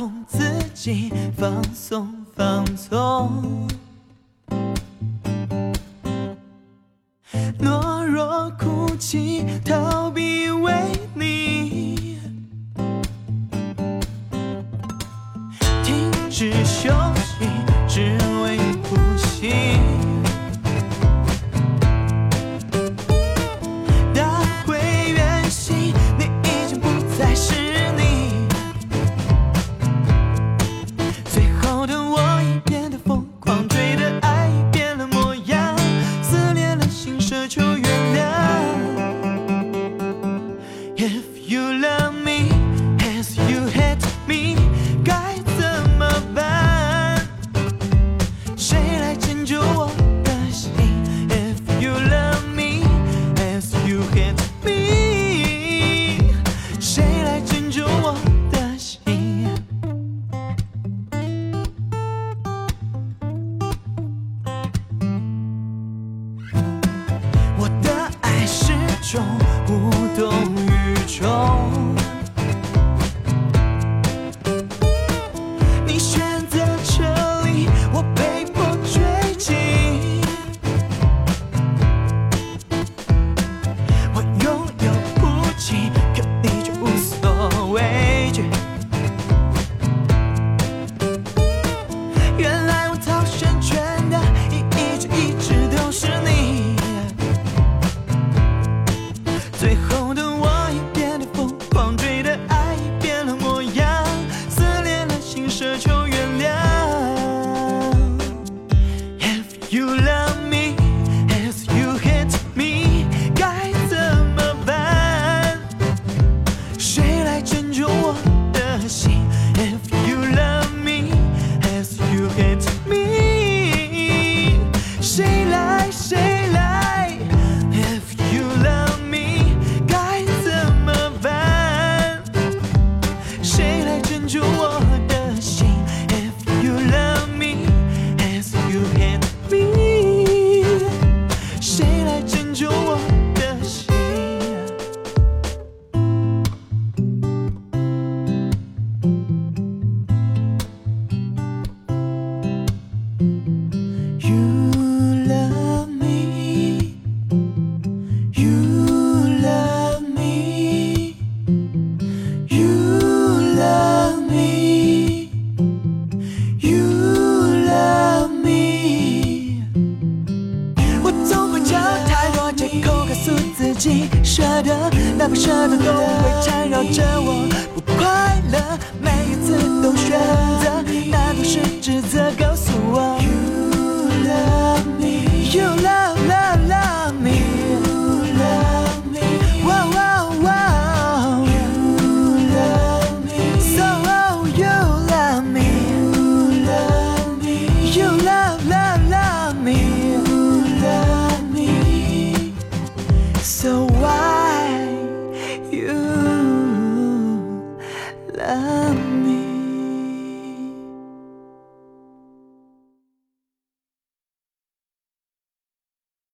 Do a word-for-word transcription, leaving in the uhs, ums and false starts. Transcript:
控自己，放松放松。懦弱哭泣，逃避为你。停止休息，只为呼吸。无动于衷，你选择撤离，我被迫追击。我拥有武器，可你却无所畏惧。原来我套圈圈的意义，却一直都是你。最后的我也变得疯狂，追的爱变了模样，撕裂了心，奢求原谅。If you love me, if you hate me， 该怎么办？谁来拯救我的心 ？If you love me, if you hate me， 谁来谁来？舍得，哪怕舍得都会缠绕着我，不快乐。每一次都选择，那都是指责，告诉我 You love me, You love love love me, You love me, Wow wow wow, You love me, So oh you love me, You love me, You love love love me, You love me, So why you love me.